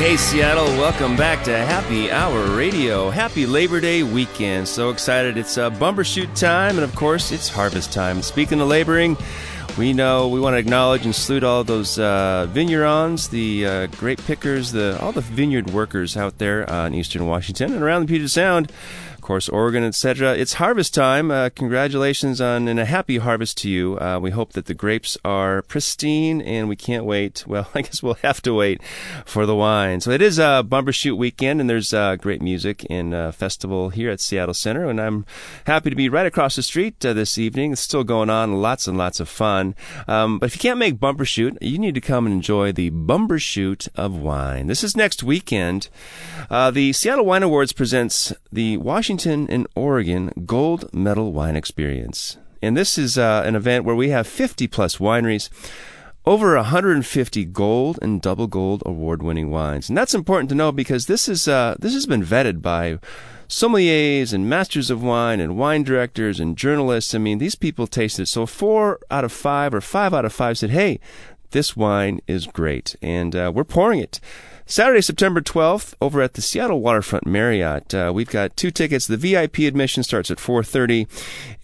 Hey, Seattle, welcome back to Happy Hour Radio. Happy Labor Day weekend. So excited. It's Bumbershoot time, and of course, it's harvest time. Speaking of laboring, we know we want to acknowledge and salute all those vineyards, the grape pickers, all the vineyard workers out there in eastern Washington and around the Puget Sound, of course, Oregon, etc. It's harvest time. Congratulations and a happy harvest to you. We hope that the grapes are pristine, and we can't wait. Well, I guess we'll have to wait for the wine. So it is Bumbershoot weekend, and there's great music and festival here at Seattle Center, and I'm happy to be right across the street this evening. It's still going on, lots and lots of fun. But if you can't make Bumbershoot, you need to come and enjoy the Bumbershoot of wine. This is next weekend. The Seattle Wine Awards presents the Washington and Oregon Gold Medal Wine Experience. And this is an event where we have 50-plus wineries, over 150 gold and double gold award-winning wines. And that's important to know because this has been vetted by sommeliers and masters of wine and wine directors and journalists. I mean, these people tasted it. So 4 out of 5 or 5 out of 5 said, hey, this wine is great. And we're pouring it Saturday, September 12th over at the Seattle Waterfront Marriott. We've got 2 tickets. The VIP admission starts at 4:30,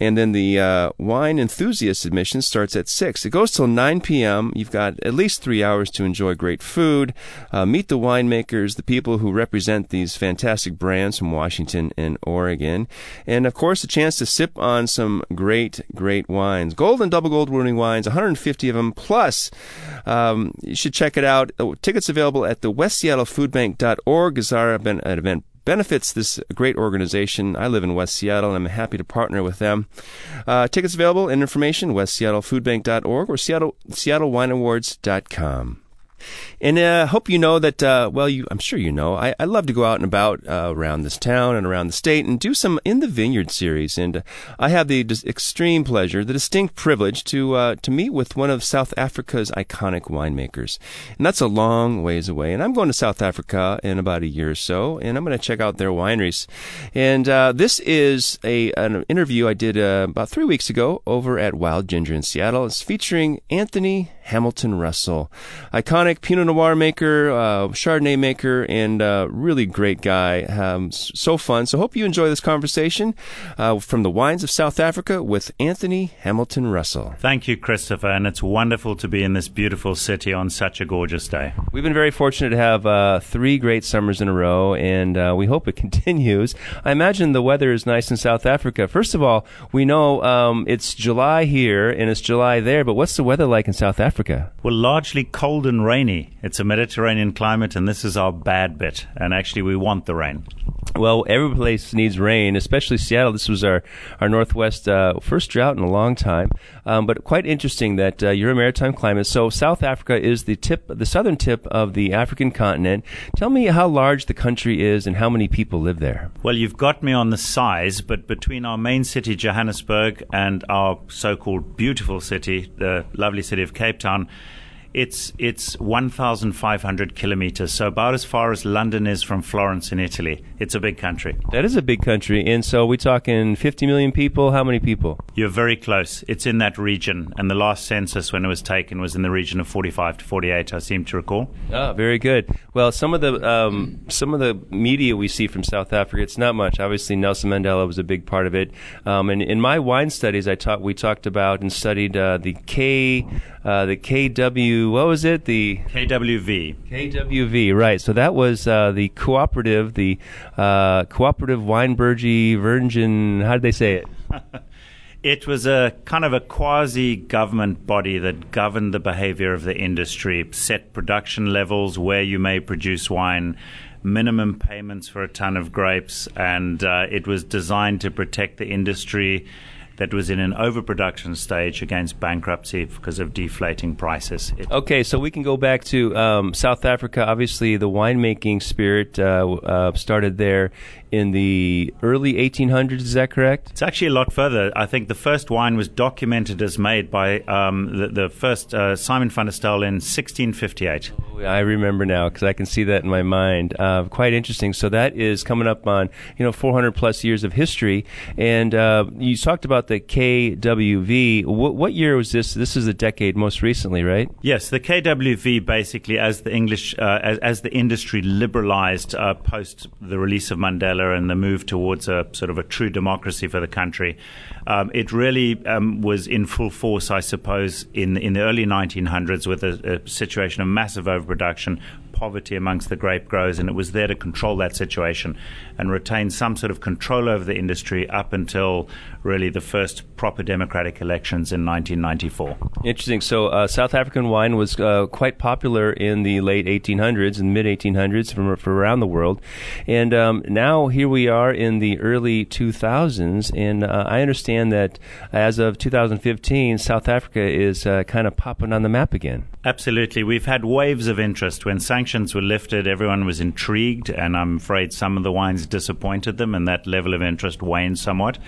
and then the wine enthusiast admission starts at 6. It goes till 9 p.m. You've got at least 3 hours to enjoy great food, meet the winemakers, the people who represent these fantastic brands from Washington and Oregon, and, of course, a chance to sip on some great, great wines. Gold and double gold winning wines, 150 of them, plus you should check it out. Tickets available at the WestSeattleFoodBank.org is our event benefits this great organization. I live in West Seattle, and I'm happy to partner with them. Tickets available and information, WestSeattleFoodBank.org or SeattleWineAwards.com. And I hope you know that, I'm sure you know, I love to go out and about around this town and around the state and do some In the Vineyard series. And I have the extreme pleasure, the distinct privilege to meet with one of South Africa's iconic winemakers. And that's a long ways away. And I'm going to South Africa in about a year or so, and I'm going to check out their wineries. And this is an interview I did about 3 weeks ago over at Wild Ginger in Seattle. It's featuring Anthony Hamilton Russell, iconic Pinot Noir maker, Chardonnay maker, and really great guy. So fun. So hope you enjoy this conversation from the wines of South Africa with Anthony Hamilton Russell. Thank you, Christopher, and it's wonderful to be in this beautiful city on such a gorgeous day. We've been very fortunate to have 3 great summers in a row, and we hope it continues. I imagine the weather is nice in South Africa. First of all, we know it's July here and it's July there, but what's the weather like in South Africa? Well, largely cold and rainy. It's a Mediterranean climate, and this is our bad bit. And actually, we want the rain. Well, every place needs rain, especially Seattle. This was our Northwest first drought in a long time. But quite interesting that you're a maritime climate. So South Africa is the southern tip of the African continent. Tell me how large the country is and how many people live there. Well, you've got me on the size, but between our main city, Johannesburg, and our so-called beautiful city, the lovely city of Cape Town, it's 1,500 kilometers, so about as far as London is from Florence in Italy. It's a big country. That is a big country, and so we're talking 50 million people. How many people? You're very close. It's in that region, and the last census when it was taken was in the region of 45 to 48, I seem to recall. Ah, very good. Well, some of the media we see from South Africa, it's not much. Obviously, Nelson Mandela was a big part of it, and in my wine studies, we talked about and studied the KW. What was it? The KWV. KWV, right. So that was the cooperative, Weinbergie Virgin, how did they say it? It was a kind of a quasi-government body that governed the behavior of the industry, set production levels where you may produce wine, minimum payments for a ton of grapes, and it was designed to protect the industry that was in an overproduction stage against bankruptcy because of deflating prices. Okay, so we can go back to South Africa. Obviously, the winemaking spirit started there in the early 1800s, is that correct? It's actually a lot further. I think the first wine was documented as made by the first Simon van der Stel in 1658. Oh, I remember now because I can see that in my mind. Quite interesting. So that is coming up on 400 plus years of history. And you talked about the KWV. What year was this? This is the decade most recently, right? Yes, the KWV basically, as the English as the industry liberalized post the release of Mandela and the move towards a sort of a true democracy for the country. It really was in full force, I suppose, in the early 1900s with a situation of massive overproduction, poverty amongst the grape growers, and it was there to control that situation and retain some sort of control over the industry up until really the first proper democratic elections in 1994. Interesting. So South African wine was quite popular in the late 1800s and mid-1800s from around the world. And now here we are in the early 2000s, and I understand that as of 2015, South Africa is kind of popping on the map again. Absolutely. We've had waves of interest. When sanctions were lifted, everyone was intrigued, and I'm afraid some of the wines disappointed them, and that level of interest waned somewhat.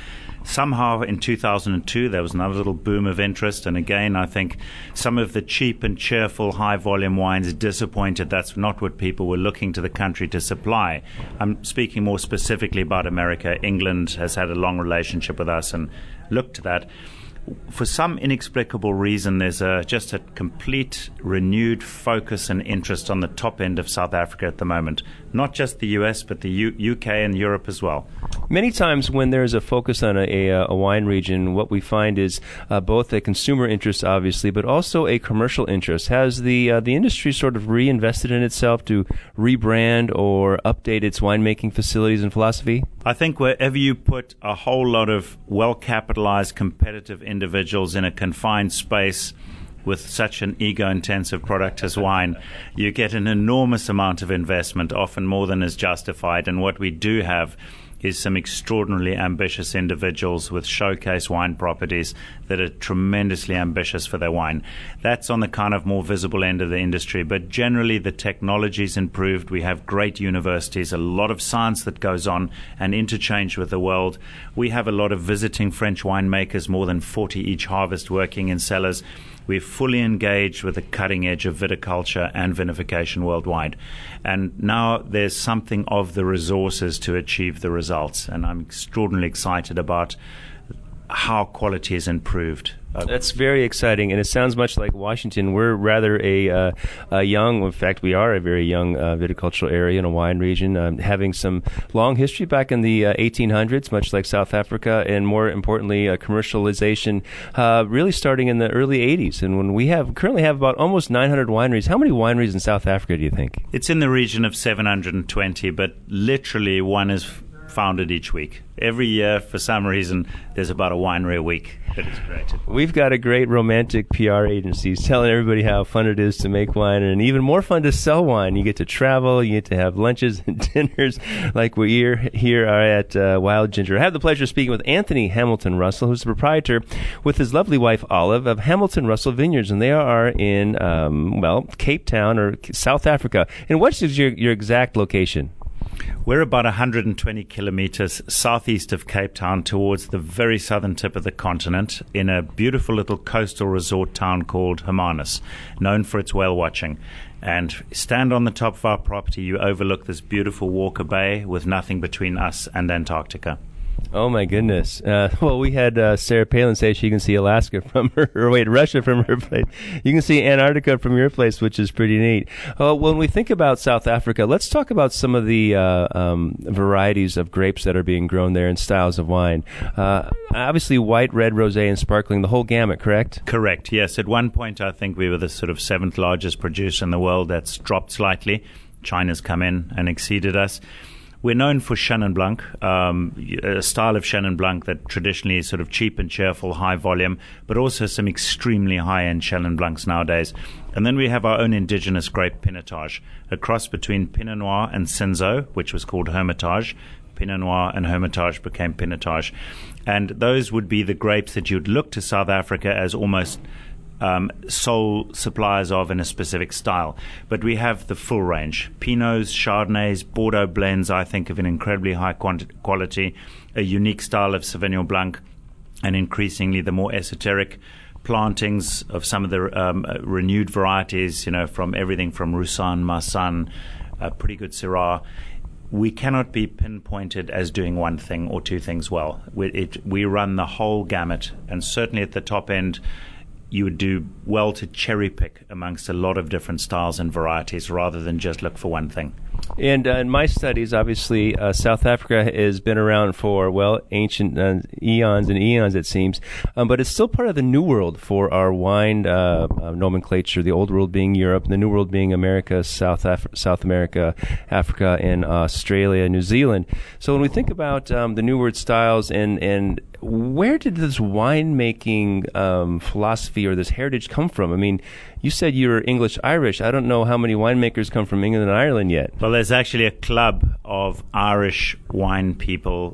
Somehow in 2002, there was another little boom of interest, and again, I think some of the cheap and cheerful high-volume wines disappointed. That's not what people were looking to the country to supply. I'm speaking more specifically about America. England has had a long relationship with us and looked to that. For some inexplicable reason, there's just a complete renewed focus and interest on the top end of South Africa at the moment. Not just the U.S., but the UK and Europe as well. Many times when there's a focus on a wine region, what we find is both a consumer interest, obviously, but also a commercial interest. Has the industry sort of reinvested in itself to rebrand or update its winemaking facilities and philosophy? I think wherever you put a whole lot of well-capitalized, competitive individuals in a confined space with such an ego-intensive product as wine, you get an enormous amount of investment, often more than is justified. And what we do have is some extraordinarily ambitious individuals with showcase wine properties that are tremendously ambitious for their wine. That's on the kind of more visible end of the industry, but generally the technology's improved. We have great universities, a lot of science that goes on and interchange with the world. We have a lot of visiting French winemakers, more than 40 each harvest, working in cellars. We're fully engaged with the cutting edge of viticulture and vinification worldwide. And now there's something of the resources to achieve the results. And I'm extraordinarily excited about how quality is improved. That's very exciting, and it sounds much like Washington. We're rather a young, in fact, we are a very young viticultural area and a wine region, having some long history back in the 1800s, much like South Africa, and more importantly, commercialization really starting in the early 80s. And when we currently have about almost 900 wineries. How many wineries in South Africa do you think? It's in the region of 720, but literally one is founded each week. Every year, for some reason, there's about a winery a week that is created. We've got a great romantic PR agency telling everybody how fun it is to make wine and even more fun to sell wine. You get to travel, you get to have lunches and dinners like we here are at Wild Ginger. I have the pleasure of speaking with Anthony Hamilton Russell, who's the proprietor with his lovely wife, Olive, of Hamilton Russell Vineyards, and they are in, Cape Town or South Africa. And what is your exact location? We're about 120 kilometers southeast of Cape Town towards the very southern tip of the continent in a beautiful little coastal resort town called Hermanus, known for its whale watching. And stand on the top of our property, you overlook this beautiful Walker Bay with nothing between us and Antarctica. Oh, my goodness. We had Sarah Palin say she can see Alaska from Russia from her place. You can see Antarctica from your place, which is pretty neat. When we think about South Africa, let's talk about some of the varieties of grapes that are being grown there and styles of wine. Obviously, white, red, rosé, and sparkling, the whole gamut, correct? Correct, yes. At one point, I think we were the sort of seventh largest producer in the world. That's dropped slightly. China's come in and exceeded us. We're known for Chenin Blanc, a style of Chenin Blanc that traditionally is sort of cheap and cheerful, high volume, but also some extremely high-end Chenin Blancs nowadays. And then we have our own indigenous grape Pinotage, a cross between Pinot Noir and Cinzo, which was called Hermitage. Pinot Noir and Hermitage became Pinotage. And those would be the grapes that you'd look to South Africa as almost sole suppliers of in a specific style. But we have the full range. Pinots, Chardonnays, Bordeaux blends, I think, of an incredibly high quality, a unique style of Sauvignon Blanc, and increasingly the more esoteric plantings of some of the renewed varieties, you know, from everything from Roussan, Marsanne, pretty good Syrah. We cannot be pinpointed as doing one thing or two things well. We run the whole gamut, and certainly at the top end, you would do well to cherry pick amongst a lot of different styles and varieties rather than just look for one thing. And in my studies, obviously, South Africa has been around for, well, ancient eons and eons, it seems. But it's still part of the New World for our wine nomenclature, the Old World being Europe, the New World being America, South America, Africa, and Australia, New Zealand. So when we think about the New World styles and where did this winemaking philosophy or this heritage come from? I mean, you said you're English-Irish. I don't know how many winemakers come from England and Ireland yet. Well, there's actually a club of Irish wine people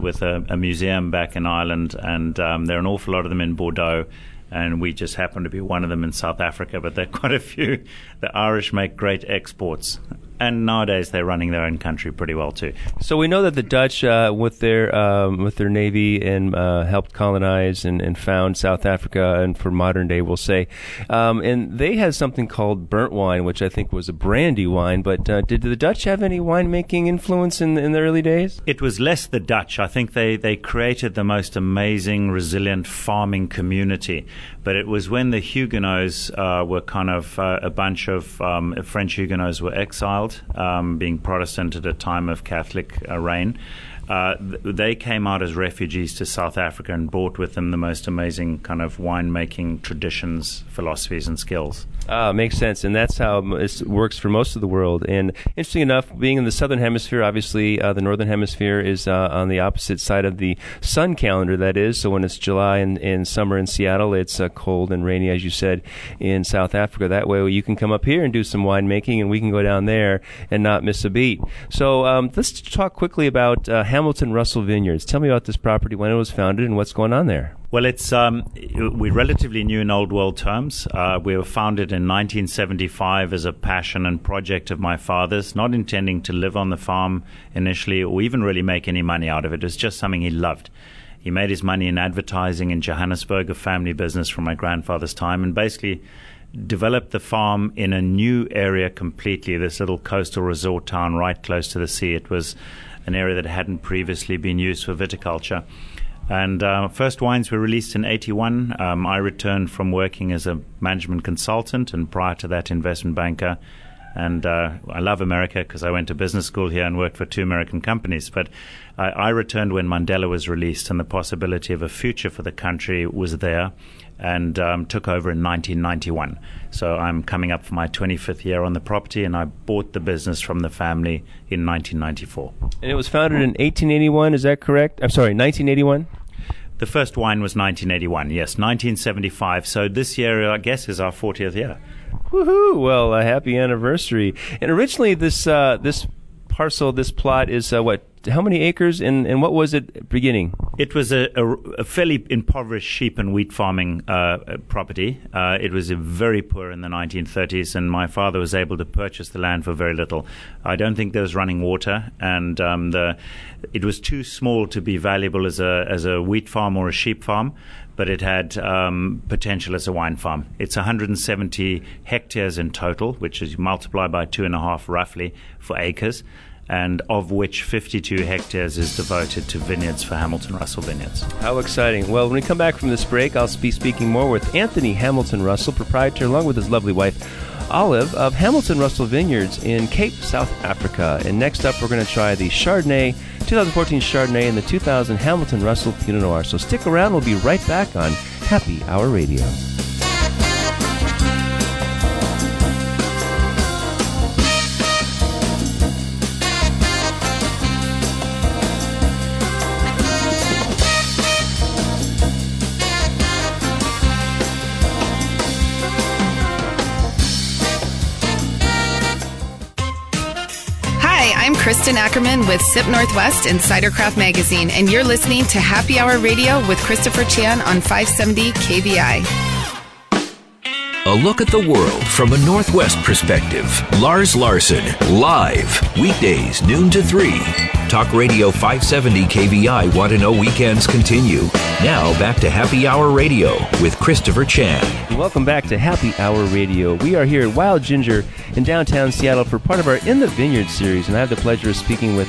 with a museum back in Ireland, and there are an awful lot of them in Bordeaux, and we just happen to be one of them in South Africa, but there are quite a few. The Irish make great exports. And nowadays, they're running their own country pretty well, too. So we know that the Dutch, with their navy, and helped colonize and found South Africa, and for modern day, we'll say. And they had something called burnt wine, which I think was a brandy wine. But did the Dutch have any winemaking influence in the early days? It was less the Dutch. I think they created the most amazing, resilient farming community. But it was when the Huguenots were kind of a bunch of French Huguenots were exiled, being Protestant at a time of Catholic reign. They came out as refugees to South Africa and brought with them the most amazing kind of winemaking traditions, philosophies, and skills. Makes sense, and that's how it works for most of the world. And interesting enough, being in the southern hemisphere, obviously the northern hemisphere is on the opposite side of the sun calendar, that is. So when it's July and summer in Seattle, it's cold and rainy, as you said, in South Africa. That way you can come up here and do some winemaking, and we can go down there and not miss a beat. So let's talk quickly about Hamilton Russell Vineyards. Tell me about this property, when it was founded, and what's going on there. Well, it's we're relatively new in Old World terms. We were founded in 1975 as a passion and project of my father's, not intending to live on the farm initially or even really make any money out of it. It was just something he loved. He made his money in advertising in Johannesburg, a family business from my grandfather's time, and basically developed the farm in a new area completely, this little coastal resort town right close to the sea. It was an area that hadn't previously been used for viticulture. And first wines were released in 81. I returned from working as a management consultant and prior to that investment banker. And I love America because I went to business school here and worked for two American companies. But I returned when Mandela was released, and the possibility of a future for the country was there, and took over in 1991. So I'm coming up for my 25th year on the property, and I bought the business from the family in 1994. And it was founded in 1881, is that correct? I'm sorry, 1981? The first wine was 1981, yes, 1975. So this year, I guess, is our 40th year. Woohoo! Well, a happy anniversary. And originally this this plot is how many acres, and what was it beginning? It was a fairly impoverished sheep and wheat farming property. It was very poor in the 1930s, and my father was able to purchase the land for very little. I don't think there was running water, and it was too small to be valuable as a wheat farm or a sheep farm, but it had potential as a wine farm. It's 170 hectares in total, which is multiplied by 2.5 roughly for acres, and of which 52 hectares is devoted to vineyards for Hamilton Russell Vineyards. How exciting. Well, when we come back from this break, I'll be speaking more with Anthony Hamilton Russell, proprietor, along with his lovely wife, Olive, of Hamilton Russell Vineyards in Cape, South Africa. And next up, we're going to try the 2014 Chardonnay and the 2000 Hamilton Russell Pinot Noir. So stick around. We'll be right back on Happy Hour Radio. Hi, I'm Kristen Ackerman with Sip Northwest and Cidercraft Magazine, and you're listening to Happy Hour Radio with Christopher Chan on 570 KVI. A look at the world from a Northwest perspective. Lars Larson, live, weekdays, noon to 3. Talk Radio 570 KVI. Want to know weekends continue. Now back to Happy Hour Radio with Christopher Chan. Welcome back to Happy Hour Radio. We are here at Wild Ginger in downtown Seattle for part of our In the Vineyard series, and I have the pleasure of speaking with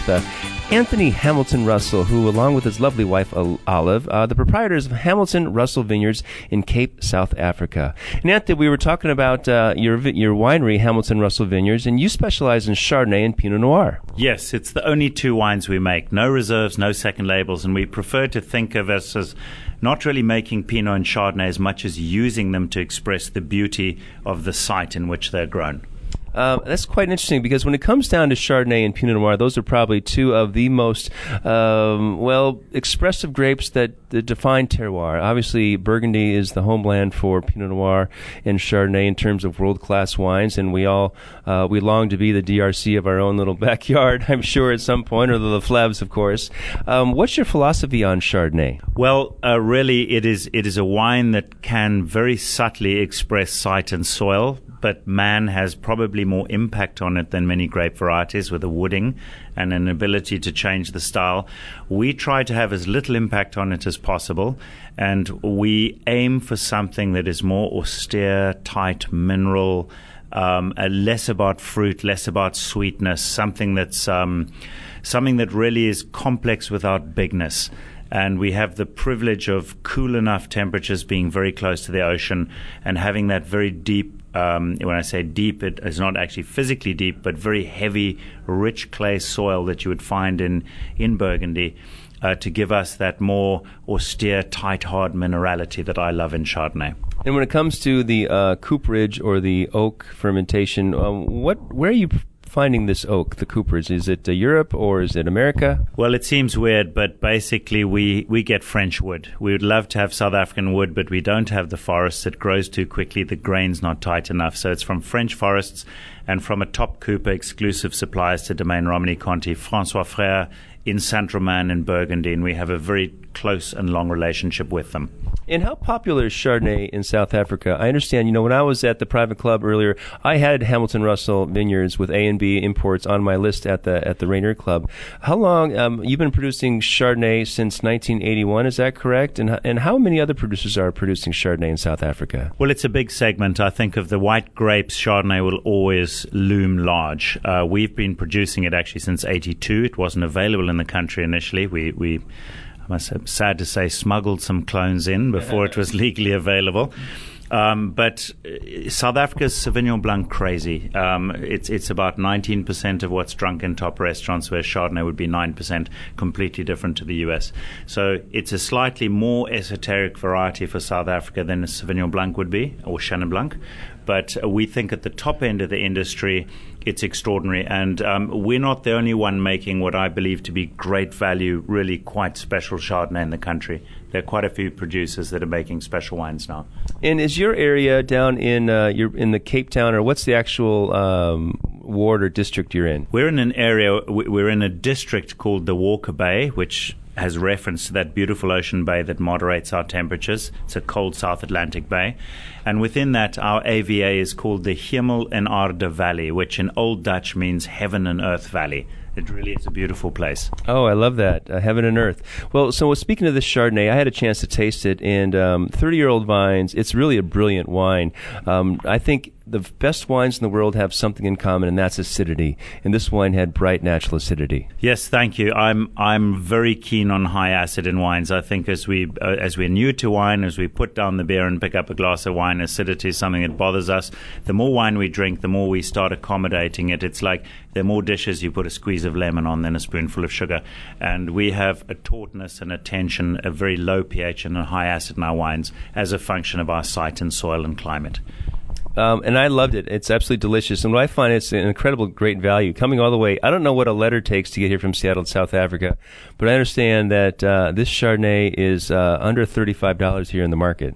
Anthony Hamilton Russell, who, along with his lovely wife, Olive, the proprietors of Hamilton Russell Vineyards in Cape, South Africa. And Anthony, we were talking about your winery, Hamilton Russell Vineyards, and you specialize in Chardonnay and Pinot Noir. Yes, it's the only two wines we make. No reserves, no second labels, and we prefer to think of us as not really making Pinot and Chardonnay as much as using them to express the beauty of the site in which they're grown. That's quite interesting, because when it comes down to Chardonnay and Pinot Noir, those are probably two of the most, expressive grapes that define terroir. Obviously, Burgundy is the homeland for Pinot Noir and Chardonnay in terms of world-class wines, and we long to be the DRC of our own little backyard, I'm sure, at some point, or the Leflevres, of course. What's your philosophy on Chardonnay? Well, really, it is a wine that can very subtly express site and soil, but man has probably more impact on it than many grape varieties, with a wooding and an ability to change the style. We try to have as little impact on it as possible, and we aim for something that is more austere, tight, mineral, less about fruit, less about sweetness, something that's something that really is complex without bigness. And we have the privilege of cool enough temperatures, being very close to the ocean, and having that very deep, when I say deep, it is not actually physically deep, but very heavy, rich clay soil that you would find in Burgundy, to give us that more austere, tight, hard minerality that I love in Chardonnay. And when it comes to the cooperage or the oak fermentation, where are you finding this oak, the coopers? Is it Europe or is it America? Well, it seems weird, but basically we get French wood. We would love to have South African wood, but we don't have the forests. It grows too quickly. The grain's not tight enough. So it's from French forests and from a top cooper, exclusive suppliers to Domaine Romanée-Conti, François Frères in Saint-Romain in Burgundy, and we have a very close and long relationship with them. And how popular is Chardonnay in South Africa? I understand, when I was at the private club earlier, I had Hamilton Russell Vineyards with A&B imports on my list at the Rainier Club. How long, you've been producing Chardonnay since 1981, is that correct? And how many other producers are producing Chardonnay in South Africa? Well, it's a big segment. I think of the white grapes, Chardonnay will always loom large. We've been producing it actually since 82. It wasn't available in the country initially. We sad to say, smuggled some clones in before it was legally available. But South Africa's Sauvignon Blanc crazy. It's about 19% of what's drunk in top restaurants, where Chardonnay would be 9%, completely different to the US. So it's a slightly more esoteric variety for South Africa than a Sauvignon Blanc would be, or Chenin Blanc. But we think at the top end of the industry, it's extraordinary. And we're not the only one making what I believe to be great value, really quite special Chardonnay in the country. There are quite a few producers that are making special wines now. And is your area down in the Cape Town, or what's the actual ward or district you're in? We're in a district called the Walker Bay, which has reference to that beautiful ocean bay that moderates our temperatures. It's a cold South Atlantic bay. And within that, our AVA is called the Hemel en Aarde Valley, which in Old Dutch means heaven and earth valley. It really is a beautiful place. Oh, I love that. Heaven and earth. Well, so speaking of this Chardonnay, I had a chance to taste it, and 30-year-old vines, it's really a brilliant wine. I think the best wines in the world have something in common, and that's acidity. And this wine had bright natural acidity. Yes, thank you. I'm very keen on high acid in wines. I think as we're new to wine, as we put down the beer and pick up a glass of wine, acidity is something that bothers us. The more wine we drink, the more we start accommodating it. It's like there are more dishes you put a squeeze of lemon on than a spoonful of sugar. And we have a tautness and a tension, a very low pH and a high acid in our wines as a function of our site and soil and climate. And I loved it. It's absolutely delicious. And what I find, it's an incredible, great value. Coming all the way, I don't know what a letter takes to get here from Seattle to South Africa, but I understand that this Chardonnay is under $35 here in the market.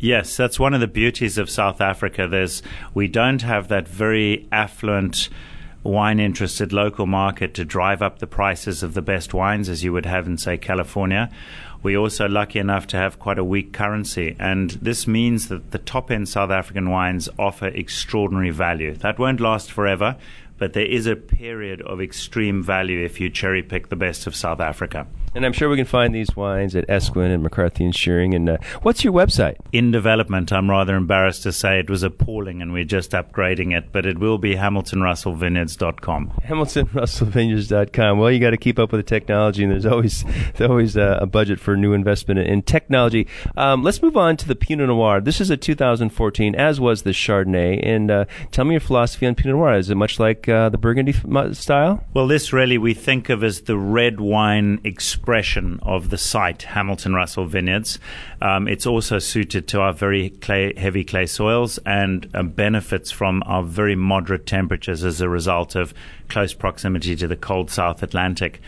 Yes, that's one of the beauties of South Africa. We don't have that very affluent wine-interested local market to drive up the prices of the best wines, as you would have in, say, California. We're also lucky enough to have quite a weak currency, and this means that the top-end South African wines offer extraordinary value. That won't last forever, but there is a period of extreme value if you cherry-pick the best of South Africa. And I'm sure we can find these wines at Esquin and McCarthy and Shearing. And what's your website? In development, I'm rather embarrassed to say. It was appalling, and we're just upgrading it, but it will be HamiltonRussellVineyards.com. HamiltonRussellVineyards.com. Well, you got to keep up with the technology, and there's always a budget for new investment in technology. Let's move on to the Pinot Noir. This is a 2014, as was the Chardonnay. And tell me your philosophy on Pinot Noir. Is it much like the Burgundy style? Well, this really we think of as the red wine expression of the site, Hamilton Russell Vineyards. It's also suited to our very heavy clay soils and benefits from our very moderate temperatures as a result of close proximity to the cold South Atlantic.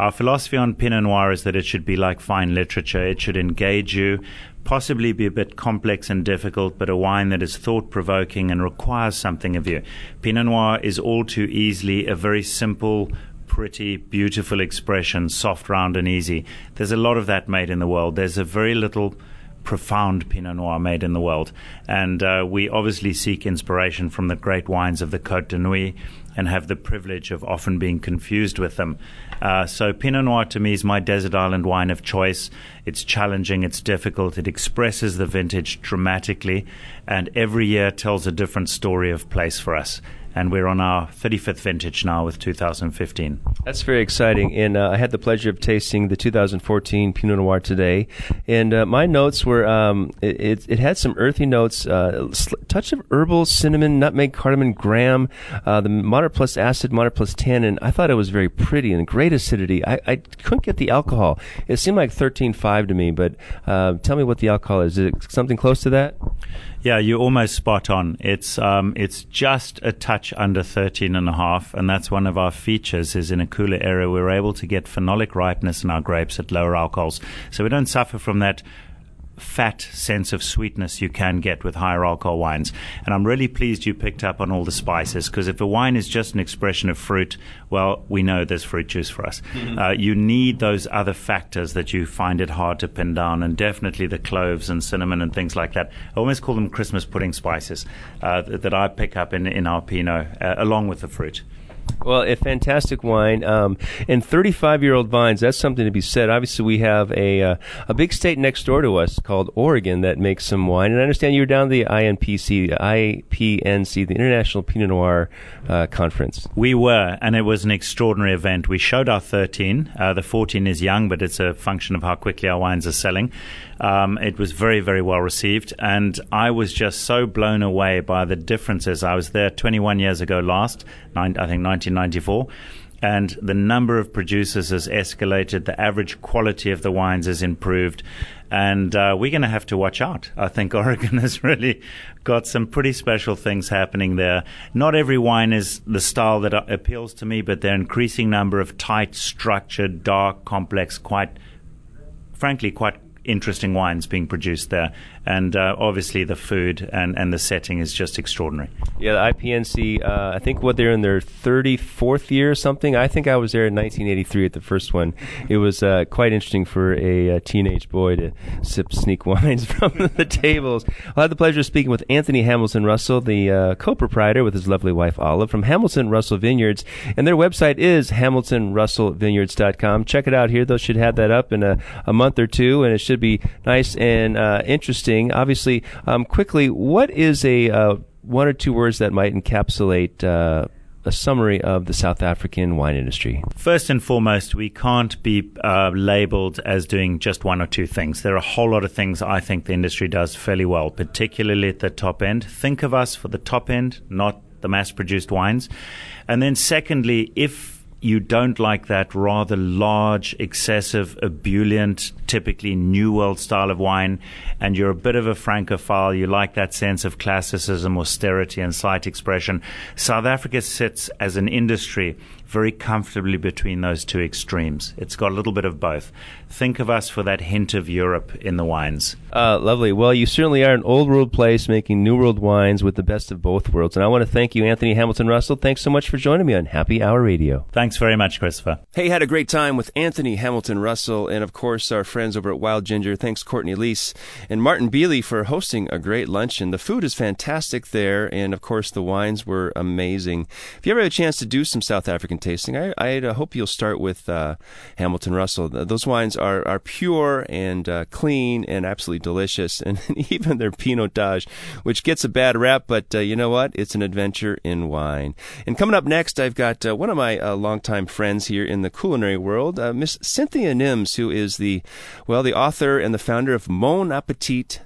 Our philosophy on Pinot Noir is that it should be like fine literature. It should engage you, possibly be a bit complex and difficult, but a wine that is thought-provoking and requires something of you. Pinot Noir is all too easily a very simple, pretty, beautiful expression, soft, round, and easy. There's a lot of that made in the world. There's a very little profound Pinot Noir made in the world. And we obviously seek inspiration from the great wines of the Côte de Nuit and have the privilege of often being confused with them. So Pinot Noir to me is my desert island wine of choice. It's challenging, it's difficult, it expresses the vintage dramatically, and every year tells a different story of place for us. And we're on our 35th vintage now with 2015. That's very exciting. And I had the pleasure of tasting the 2014 Pinot Noir today. And my notes were, it had some earthy notes, touch of herbal, cinnamon, nutmeg, cardamom, gram, the moderate plus acid, moderate plus tannin. I thought it was very pretty and great acidity. I couldn't get the alcohol. It seemed like 13.5 to me, but tell me what the alcohol is. Is it something close to that? Yeah, you're almost spot on. It's just a touch under 13.5, and that's one of our features is in a cooler area, we're able to get phenolic ripeness in our grapes at lower alcohols. So we don't suffer from that fat sense of sweetness you can get with higher alcohol wines. And I'm really pleased you picked up on all the spices, because if a wine is just an expression of fruit, well, we know there's fruit juice for us. Mm-hmm. You need those other factors that you find it hard to pin down, and definitely the cloves and cinnamon and things like that. I almost call them Christmas pudding spices that I pick up in our Pinot, along with the fruit. Well, a fantastic wine, and 35-year-old vines, that's something to be said. Obviously, we have a big state next door to us called Oregon that makes some wine, and I understand you were down to the IPNC, the International Pinot Noir Conference. We were, and it was an extraordinary event. We showed our 13. The 14 is young, but it's a function of how quickly our wines are selling. It was very, very well received, and I was just so blown away by the differences. I was there 21 years ago last, I think 1994, and the number of producers has escalated. The average quality of the wines has improved, and we're going to have to watch out. I think Oregon has really got some pretty special things happening there. Not every wine is the style that appeals to me, but their increasing number of tight, structured, dark, complex, quite interesting wines being produced there, and obviously the food and the setting is just extraordinary. Yeah, the IPNC, I think they're in their 34th year or something. I think I was there in 1983 at the first one. It was quite interesting for a teenage boy to sneak wines from the tables. I had the pleasure of speaking with Anthony Hamilton Russell, the co-proprietor with his lovely wife Olive from Hamilton Russell Vineyards, and their website is HamiltonRussellVineyards.com. Check it out here. They should have that up in a month or two, and it should be nice and interesting. Obviously, quickly, what is one or two words that might encapsulate a summary of the South African wine industry? First and foremost, we can't be labeled as doing just one or two things. There are a whole lot of things I think the industry does fairly well, particularly at the top end. Think of us for the top end, not the mass-produced wines. And then secondly, if you don't like that rather large, excessive, ebullient, typically New World style of wine, and you're a bit of a francophile. You like that sense of classicism, austerity, and slight expression. South Africa sits as an industry very comfortably between those two extremes. It's got a little bit of both. Think of us for that hint of Europe in the wines. Lovely. Well, you certainly are an old world place making new world wines with the best of both worlds. And I want to thank you, Anthony Hamilton Russell. Thanks so much for joining me on Happy Hour Radio. Thanks very much, Christopher. Hey, had a great time with Anthony Hamilton Russell and, of course, our friends over at Wild Ginger. Thanks, Courtney Lease and Martin Bealey for hosting a great luncheon. The food is fantastic there, and, of course, the wines were amazing. If you ever have a chance to do some South African tasting, I hope you'll start with Hamilton Russell. Those wines are pure and clean and absolutely delicious, and even their Pinotage, which gets a bad rap, but you know what? It's an adventure in wine. And coming up next, I've got one of my longtime friends here in the culinary world, Miss Cynthia Nims, who is the author and the founder of Mon Appetit.com.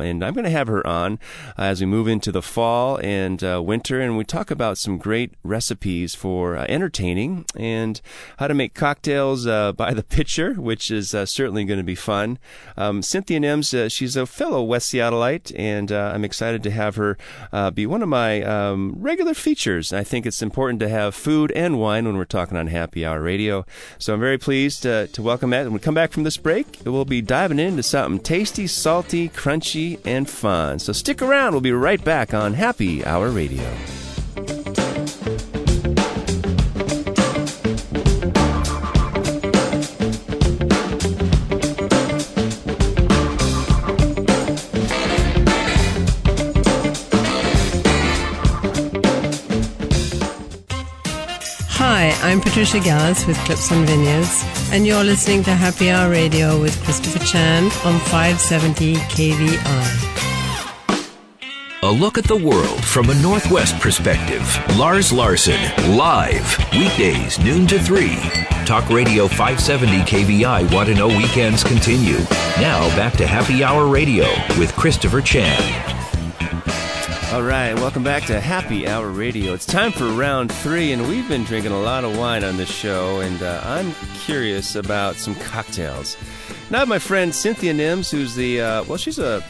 And I'm going to have her on as we move into the fall and winter, and we talk about some great recipes for entertaining and how to make cocktails by the pitcher, which is certainly going to be fun. Cynthia Nims, she's a fellow West Seattleite, and I'm excited to have her be one of my regular features. I think it's important to have food and wine when we're talking on Happy Hour Radio. So I'm very pleased to welcome that. When we come back from this break, we'll be diving into something tasty, salty, crunchy, and fun. So stick around. We'll be right back on Happy Hour Radio. Hi, I'm Patricia Gallus with Clips on Vineyards, and you're listening to Happy Hour Radio with Christopher Chan on 570 KVI. A look at the world from a Northwest perspective. Lars Larson, live, weekdays, noon to 3. Talk Radio 570 KVI, Want to Know Weekends continue. Now back to Happy Hour Radio with Christopher Chan. All right, welcome back to Happy Hour Radio. It's time for round 3, and we've been drinking a lot of wine on this show, and I'm curious about some cocktails. And I have my friend Cynthia Nims, who's she's a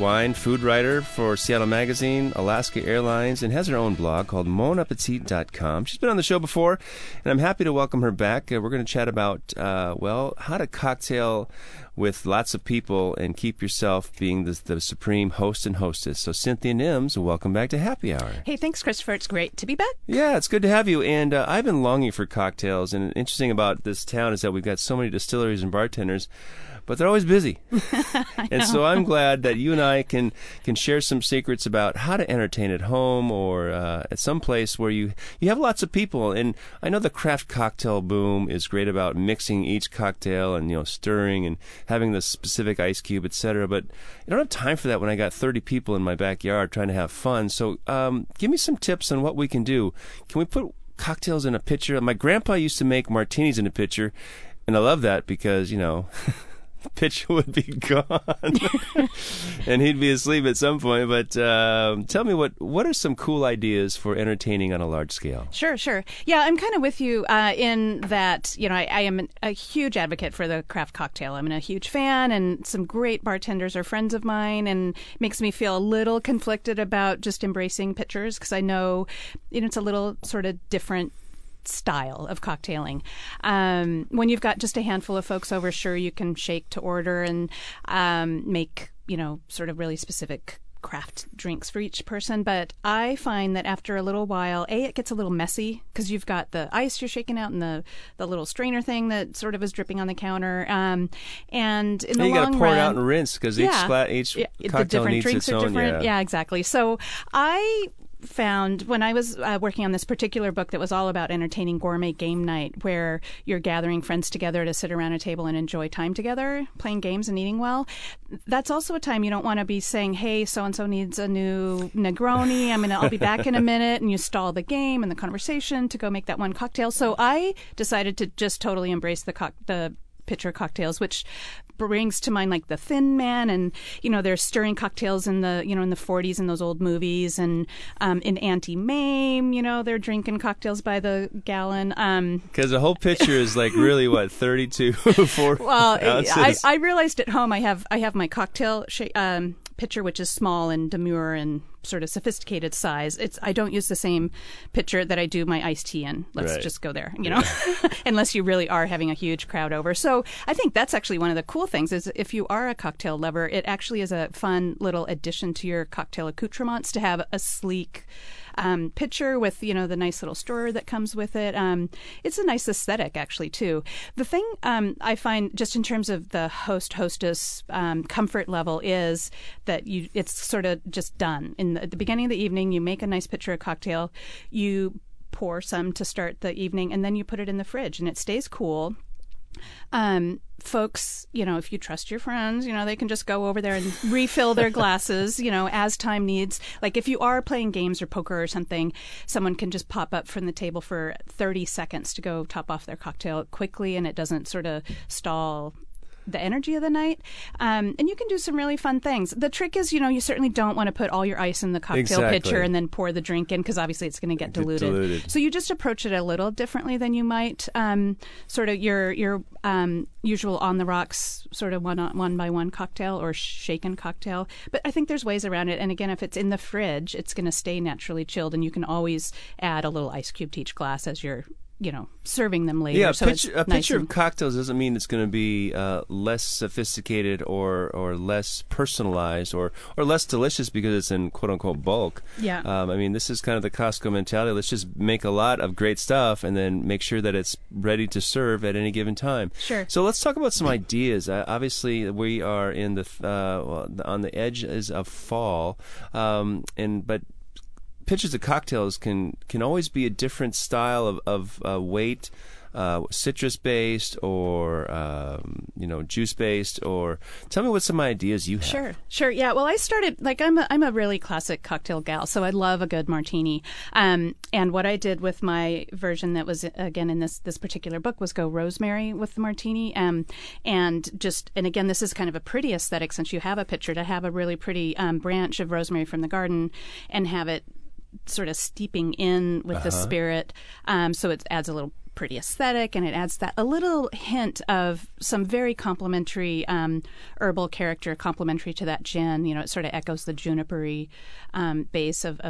wine food writer for Seattle Magazine, Alaska Airlines, and has her own blog called monappetit.com. She's been on the show before, and I'm happy to welcome her back. We're going to chat about, how to cocktail with lots of people and keep yourself being the supreme host and hostess. So Cynthia Nims, welcome back to Happy Hour. Hey, thanks, Christopher. It's great to be back. Yeah, it's good to have you. And I've been longing for cocktails. And interesting about this town is that we've got so many distilleries and bartenders, but they're always busy. And so I'm glad that you and I can share some secrets about how to entertain at home or at some place where you have lots of people. And I know the craft cocktail boom is great about mixing each cocktail and stirring and having the specific ice cube, etc. But I don't have time for that when I got 30 people in my backyard trying to have fun. So give me some tips on what we can do. Can we put cocktails in a pitcher? My grandpa used to make martinis in a pitcher, and I love that because, the pitcher would be gone, and he'd be asleep at some point. But tell me, what are some cool ideas for entertaining on a large scale? Sure. Yeah, I'm kind of with you in that, I am a huge advocate for the craft cocktail. I'm a huge fan, and some great bartenders are friends of mine, and it makes me feel a little conflicted about just embracing pitchers because I know, it's a little sort of different style of cocktailing. When you've got just a handful of folks over, sure, you can shake to order and make, sort of really specific craft drinks for each person. But I find that after a little while, it gets a little messy because you've got the ice you're shaking out and the little strainer thing that sort of is dripping on the counter. And in the long run, you got to pour it out and rinse because each cocktail needs its own. Yeah, exactly. So I found when I was working on this particular book that was all about entertaining gourmet game night, where you're gathering friends together to sit around a table and enjoy time together, playing games and eating well, that's also a time you don't want to be saying, hey, so-and-so needs a new Negroni, I'll be back in a minute, and you stall the game and the conversation to go make that one cocktail. So I decided to just totally embrace the pitcher cocktails, which brings to mind like the Thin Man, and you know, they're stirring cocktails in the, you know, in the 40s in those old movies, and in Auntie Mame, you know, they're drinking cocktails by the gallon. Because the whole pitcher is like really what 32, 40 ounces. I realized at home I have my cocktail pitcher, which is small and demure and sort of sophisticated size. I don't use the same pitcher that I do my iced tea in. Let's just go there, you know, unless you really are having a huge crowd over. So I think that's actually one of the cool things is if you are a cocktail lover, it actually is a fun little addition to your cocktail accoutrements to have a sleek pitcher with, you know, the nice little stirrer that comes with it. It's a nice aesthetic, actually, too. The thing I find just in terms of the hostess comfort level is that it's sort of just done. At the beginning of the evening, you make a nice pitcher of cocktail, you pour some to start the evening, and then you put it in the fridge, and it stays cool. Folks, you know, if you trust your friends, you know, they can just go over there and refill their glasses, you know, as time needs. Like if you are playing games or poker or something, someone can just pop up from the table for 30 seconds to go top off their cocktail quickly, and it doesn't sort of stall the energy of the night. And you can do some really fun things. The trick is, you know, you certainly don't want to put all your ice in the cocktail pitcher and then pour the drink in, because obviously it's going to get diluted. So you just approach it a little differently than you might sort of your usual on the rocks sort of one by one cocktail or shaken cocktail. But I think there's ways around it. And again, if it's in the fridge, it's going to stay naturally chilled, and you can always add a little ice cube to each glass as you're, you know, serving them later. Yeah, a picture of cocktails doesn't mean it's going to be less sophisticated or less personalized or less delicious because it's in quote-unquote bulk. Yeah. I mean, this is kind of the Costco mentality. Let's just make a lot of great stuff and then make sure that it's ready to serve at any given time. Sure. So let's talk about some ideas. Obviously, we are in on the edges of fall, but pitchers of cocktails can always be a different style of weight, citrus-based or, juice-based, or tell me what some ideas you have. Sure, yeah. Well, I started, like, I'm a really classic cocktail gal, so I love a good martini. And what I did with my version that was, again, in this particular book was go rosemary with the martini. And again, this is kind of a pretty aesthetic, since you have a pitcher, to have a really pretty branch of rosemary from the garden and have it sort of steeping in with the spirit. So it adds a little pretty aesthetic, and it adds that a little hint of some very complimentary herbal character, complimentary to that gin. You know, it sort of echoes the junipery base of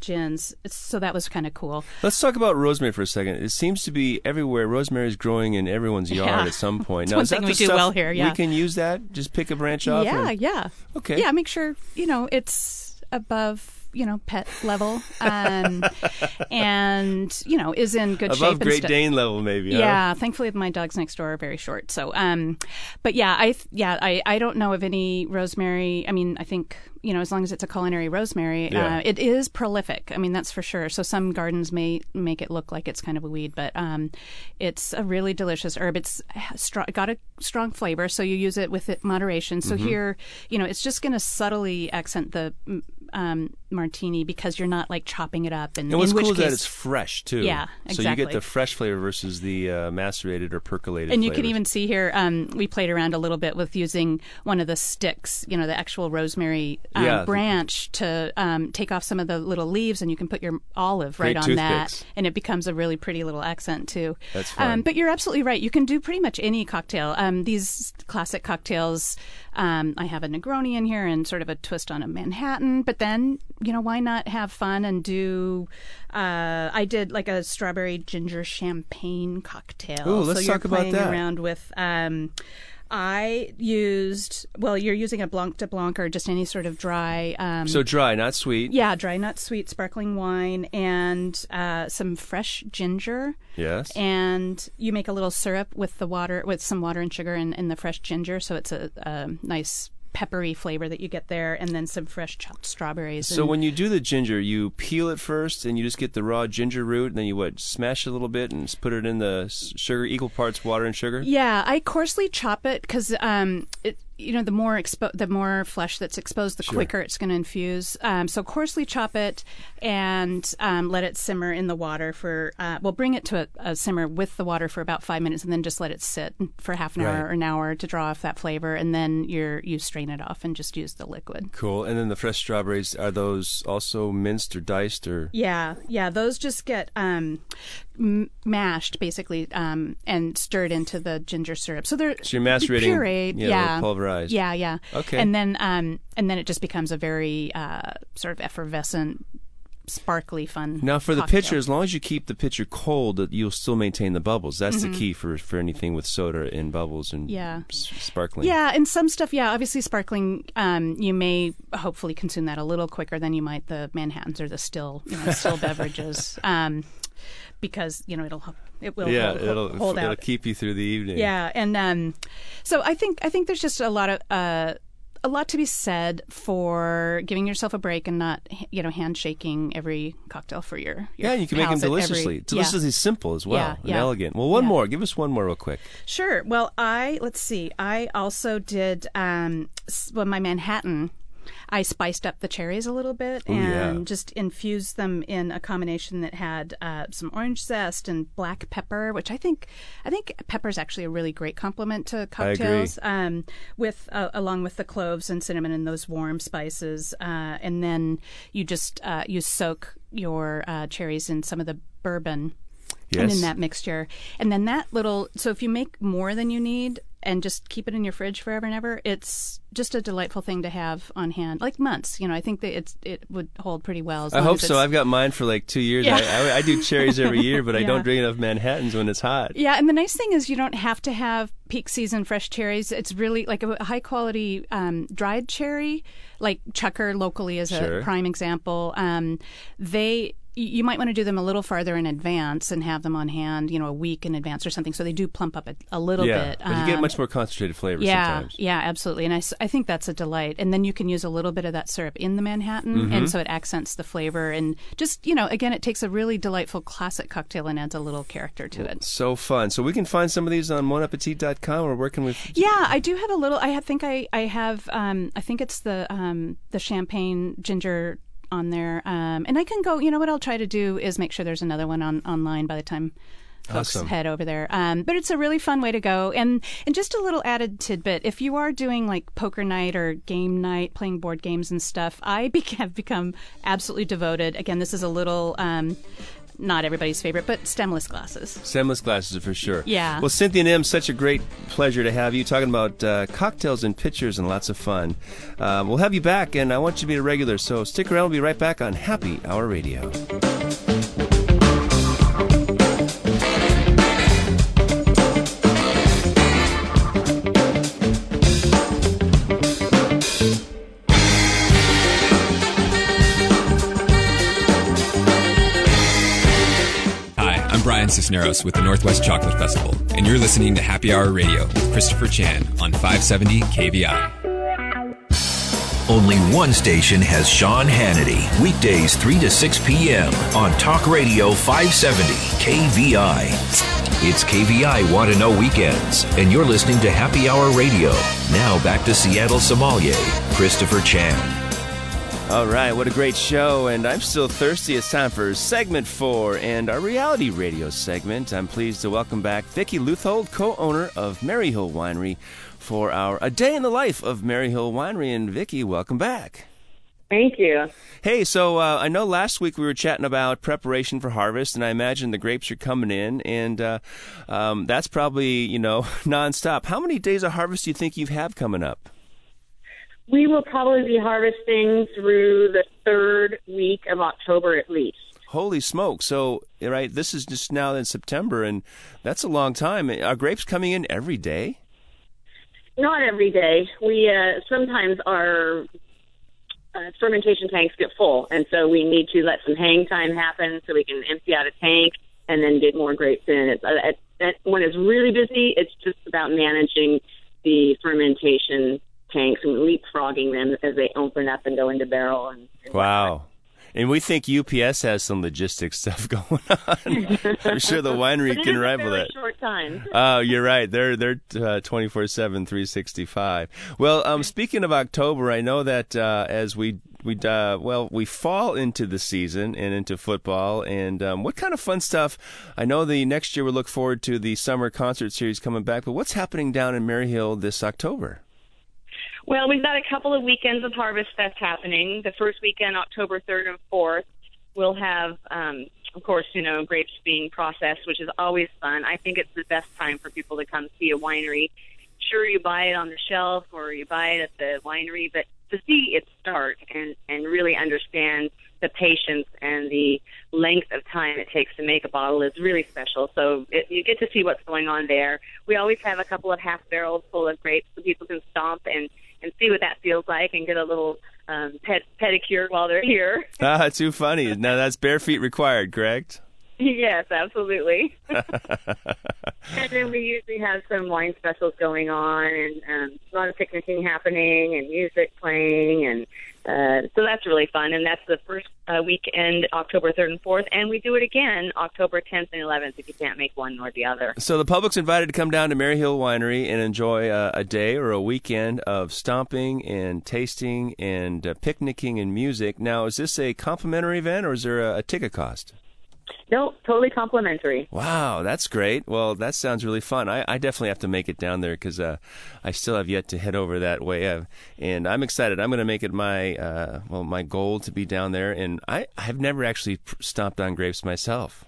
gins. So that was kind of cool. Let's talk about rosemary for a second. It seems to be everywhere. Rosemary is growing in everyone's yard at some point. Now, one thing we do well here, yeah. We can use that? Just pick a branch off? Yeah, yeah. Okay. Yeah, make sure, you know, it's above, you know, pet level, and, you know, is in good shape. Above Great Dane level, maybe. Yeah, thankfully my dogs next door are very short. So, but yeah, I don't know of any rosemary. I mean, I think, you know, as long as it's a culinary rosemary, it is prolific. I mean, that's for sure. So some gardens may make it look like it's kind of a weed, but it's a really delicious herb. It's got a strong flavor, so you use it with moderation. So here, you know, it's just going to subtly accent the martini, because you're not like chopping it up. And what's cool is that it's fresh too. Yeah, exactly. So you get the fresh flavor versus the macerated or percolated. And you can even see here, we played around a little bit with using one of the sticks, you know, the actual rosemary branch to take off some of the little leaves, and you can put your olive right on that, and it becomes a really pretty little accent too. That's fun. But you're absolutely right. You can do pretty much any cocktail. These classic cocktails, I have a Negroni in here and sort of a twist on a Manhattan, but then, you know, why not have fun and do, I did like a strawberry ginger champagne cocktail. Oh, let's talk about that. So you're playing around with, you're using a Blanc de Blanc or just any sort of dry. So dry, not sweet. Yeah, dry, not sweet, sparkling wine, and some fresh ginger. Yes. And you make a little syrup with the water, with some water and sugar and the fresh ginger, so it's a nice peppery flavor that you get there, and then some fresh chopped strawberries. So when you do the ginger, you peel it first, and you just get the raw ginger root, and then you smash it a little bit and put it in the sugar, equal parts water and sugar? Yeah, I coarsely chop it because you know, the more flesh that's exposed, the quicker it's going to infuse. So coarsely chop it and let it simmer in the water for, well, bring it to a simmer with the water for about 5 minutes, and then just let it sit for half an hour or an hour to draw off that flavor, and then you strain it off and just use the liquid. Cool. And then the fresh strawberries, are those also minced or diced or? Yeah. Those just get mashed basically and stirred into the ginger syrup. So you're macerating, pureed, pulverized. Yeah. Okay. And then it just becomes a very sort of effervescent, sparkly, fun. Now, for the pitcher, as long as you keep the pitcher cold, you'll still maintain the bubbles. That's the key for anything with soda and bubbles and sparkling. Yeah, and some stuff, obviously sparkling, you may hopefully consume that a little quicker than you might the Manhattans or the still beverages. Because it'll hold out. It'll keep you through the evening. Yeah, and so I think there's just a lot to be said for giving yourself a break and not handshaking every cocktail for your you can make them deliciously simple as well and elegant. Well, one more. Give us one more real quick. Sure. Well, I also did my Manhattan. I spiced up the cherries a little bit and just infused them in a combination that had some orange zest and black pepper, which I think pepper is actually a really great complement to cocktails. With along with the cloves and cinnamon and those warm spices, and then you just you soak your cherries in some of the bourbon and in that mixture, and then so if you make more than you need and just keep it in your fridge forever and ever, it's just a delightful thing to have on hand, like months. I think that it would hold pretty well. I hope so. I've got mine for like 2 years. Yeah. I do cherries every year, but I don't drink enough Manhattans when it's hot. Yeah, and the nice thing is you don't have to have peak season fresh cherries. It's really like a high quality dried cherry, like Chucker locally is a prime example. You might want to do them a little farther in advance and have them on hand, a week in advance or something. So they do plump up a little bit. But you get much more concentrated flavor sometimes. Yeah, absolutely. And I think that's a delight. And then you can use a little bit of that syrup in the Manhattan. And so it accents the flavor. And just, again, it takes a really delightful classic cocktail and adds a little character to it. So fun. So we can find some of these on bonappetit.com or working with... Yeah, I do have a little... I think it's the champagne ginger... on there, and I can go, what I'll try to do is make sure there's another one online by the time folks head over there. But it's a really fun way to go. And just a little added tidbit, if you are doing like poker night or game night, playing board games and stuff, I have become absolutely devoted. Again, this is a little... not everybody's favorite, but stemless glasses. Stemless glasses are for sure. Yeah. Well, Cynthia Nims, such a great pleasure to have you talking about cocktails and pitchers and lots of fun. We'll have you back, and I want you to be a regular, so stick around. We'll be right back on Happy Hour Radio. Cisneros with the Northwest Chocolate Festival, and you're listening to Happy Hour Radio with Christopher Chan on 570 KVI. Only one station has Sean Hannity, weekdays 3 to 6 p.m. on Talk Radio 570 KVI. It's KVI Want to Know Weekends, and you're listening to Happy Hour Radio. Now back to Seattle sommelier, Christopher Chan. All right, what a great show, and I'm still thirsty. It's time for segment 4 and our reality radio segment. I'm pleased to welcome back Vicky Luthold, co-owner of Maryhill Winery, for our A Day in the Life of Maryhill Winery. And Vicky, welcome back. Thank you. Hey, so I know last week we were chatting about preparation for harvest, and I imagine the grapes are coming in, and that's probably, nonstop. How many days of harvest do you think you have coming up? We will probably be harvesting through the third week of October at least. Holy smoke. So, this is just now in September, and that's a long time. Are grapes coming in every day? Not every day. We sometimes our fermentation tanks get full, and so we need to let some hang time happen so we can empty out a tank and then get more grapes in. When it's really busy, it's just about managing the fermentation tanks and leapfrogging them as they open up and go into barrel. And wow. And we think UPS has some logistics stuff going on. I'm sure the winery can rival that. Short time. Oh, you're right. They're 24/7, 365. Well, speaking of October, I know that as we fall into the season and into football, and what kind of fun stuff? I know the next year we look forward to the summer concert series coming back, but what's happening down in Maryhill this October? Well, we've got a couple of weekends of Harvest Fest happening. The first weekend, October 3rd and 4th, we'll have, of course, you know, grapes being processed, which is always fun. I think it's the best time for people to come see a winery. Sure, you buy it on the shelf or you buy it at the winery, but to see it start and really understand the patience and the length of time it takes to make a bottle is really special. So you get to see what's going on there. We always have a couple of half barrels full of grapes so people can stomp and see what that feels like and get a little pedicure while they're here. Ah, too funny. Now that's bare feet required, correct? Yes, absolutely. And then we usually have some wine specials going on and a lot of picnicking happening and music playing. And so that's really fun. And that's the first weekend, October 3rd and 4th. And we do it again, October 10th and 11th, if you can't make one or the other. So the public's invited to come down to Maryhill Winery and enjoy a day or a weekend of stomping and tasting and picnicking and music. Now, is this a complimentary event or is there a ticket cost? No, totally complimentary. Wow, that's great. Well, that sounds really fun. I definitely have to make it down there because I still have yet to head over that way. And I'm excited. I'm going to make it my goal to be down there. And I've never actually stomped on grapes myself.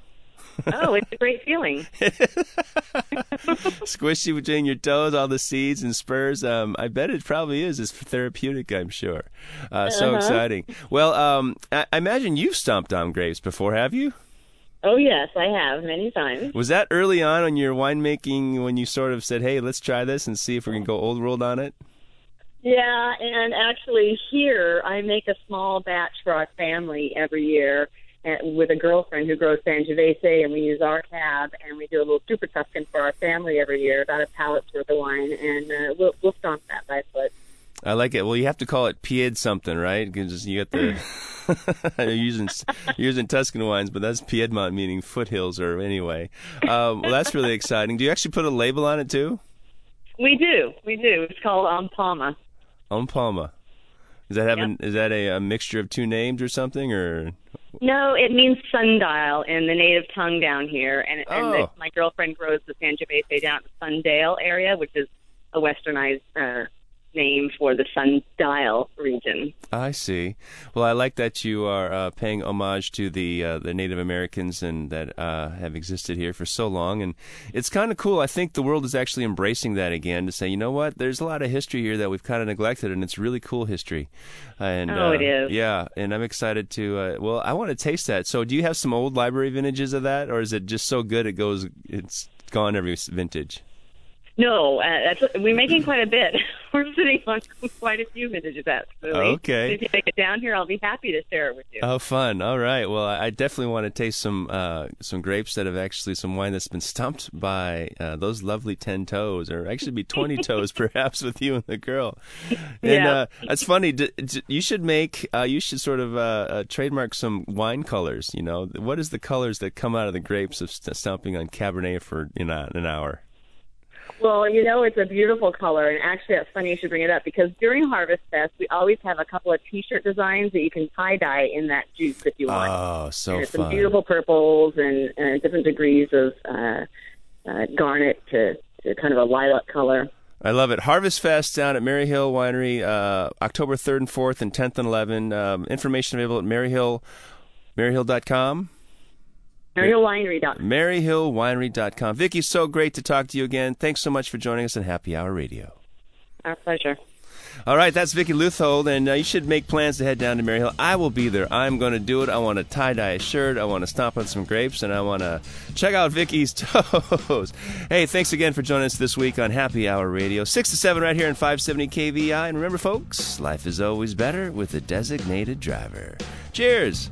Oh, it's a great feeling. Squishy between your toes, all the seeds and spurs. I bet it probably is. It's therapeutic, I'm sure. So exciting. Well, I imagine you've stomped on grapes before, have you? Oh, yes, I have many times. Was that early on your winemaking when you sort of said, hey, let's try this and see if we can go old world on it? Yeah, and actually here I make a small batch for our family every year with a girlfriend who grows Sangiovese, and we use our cab, and we do a little Super Tuscan for our family every year, about a pallet's worth of wine, and we'll stomp that by foot. I like it. Well, you have to call it Pied something, right? Because you got the you're using Tuscan wines, but that's Piedmont, meaning foothills, or anyway. Well, that's really exciting. Do you actually put a label on it too? We do. It's called Palma. Palma. Is that a mixture of two names or something, or? No, it means sundial in the native tongue down here, and my girlfriend grows the Sangiovese down at the Sundale area, which is a westernized name for the Sundial region. I see. Well, I like that you are paying homage to the Native Americans and that have existed here for so long, and it's kind of cool. I think the world is actually embracing that again to say, you know what, there's a lot of history here that we've kind of neglected, and it's really cool history. And it is. Yeah, and I'm excited to, I want to taste that. So do you have some old library vintages of that, or is it just so good it's gone every vintage? No, we're making quite a bit. We're sitting on quite a few vintages, actually. Okay. If you take it down here, I'll be happy to share it with you. Oh, fun. All right. Well, I definitely want to taste some grapes that have actually some wine that's been stomped by those lovely 10 toes, or actually be 20 toes, perhaps, with you and the girl. And that's funny. You should trademark some wine colors, you know. What is the colors that come out of the grapes of stomping on Cabernet for an hour? Well, you know, it's a beautiful color, and actually that's funny you should bring it up, because during Harvest Fest, we always have a couple of T-shirt designs that you can tie-dye in that juice if you want. Oh, so fun. There's some beautiful purples and different degrees of garnet to kind of a lilac color. I love it. Harvest Fest down at Maryhill Winery, October 3rd and 4th and 10th and 11th. Information available at Maryhill.com. MaryhillWinery.com. MaryhillWinery.com. Vicky, so great to talk to you again. Thanks so much for joining us on Happy Hour Radio. Our pleasure. All right, that's Vicky Luthold, and you should make plans to head down to Maryhill. I will be there. I'm going to do it. I want to tie-dye a shirt. I want to stomp on some grapes, and I want to check out Vicky's toes. Hey, thanks again for joining us this week on Happy Hour Radio. 6 to 7 right here on 570 KVI. And remember, folks, life is always better with a designated driver. Cheers.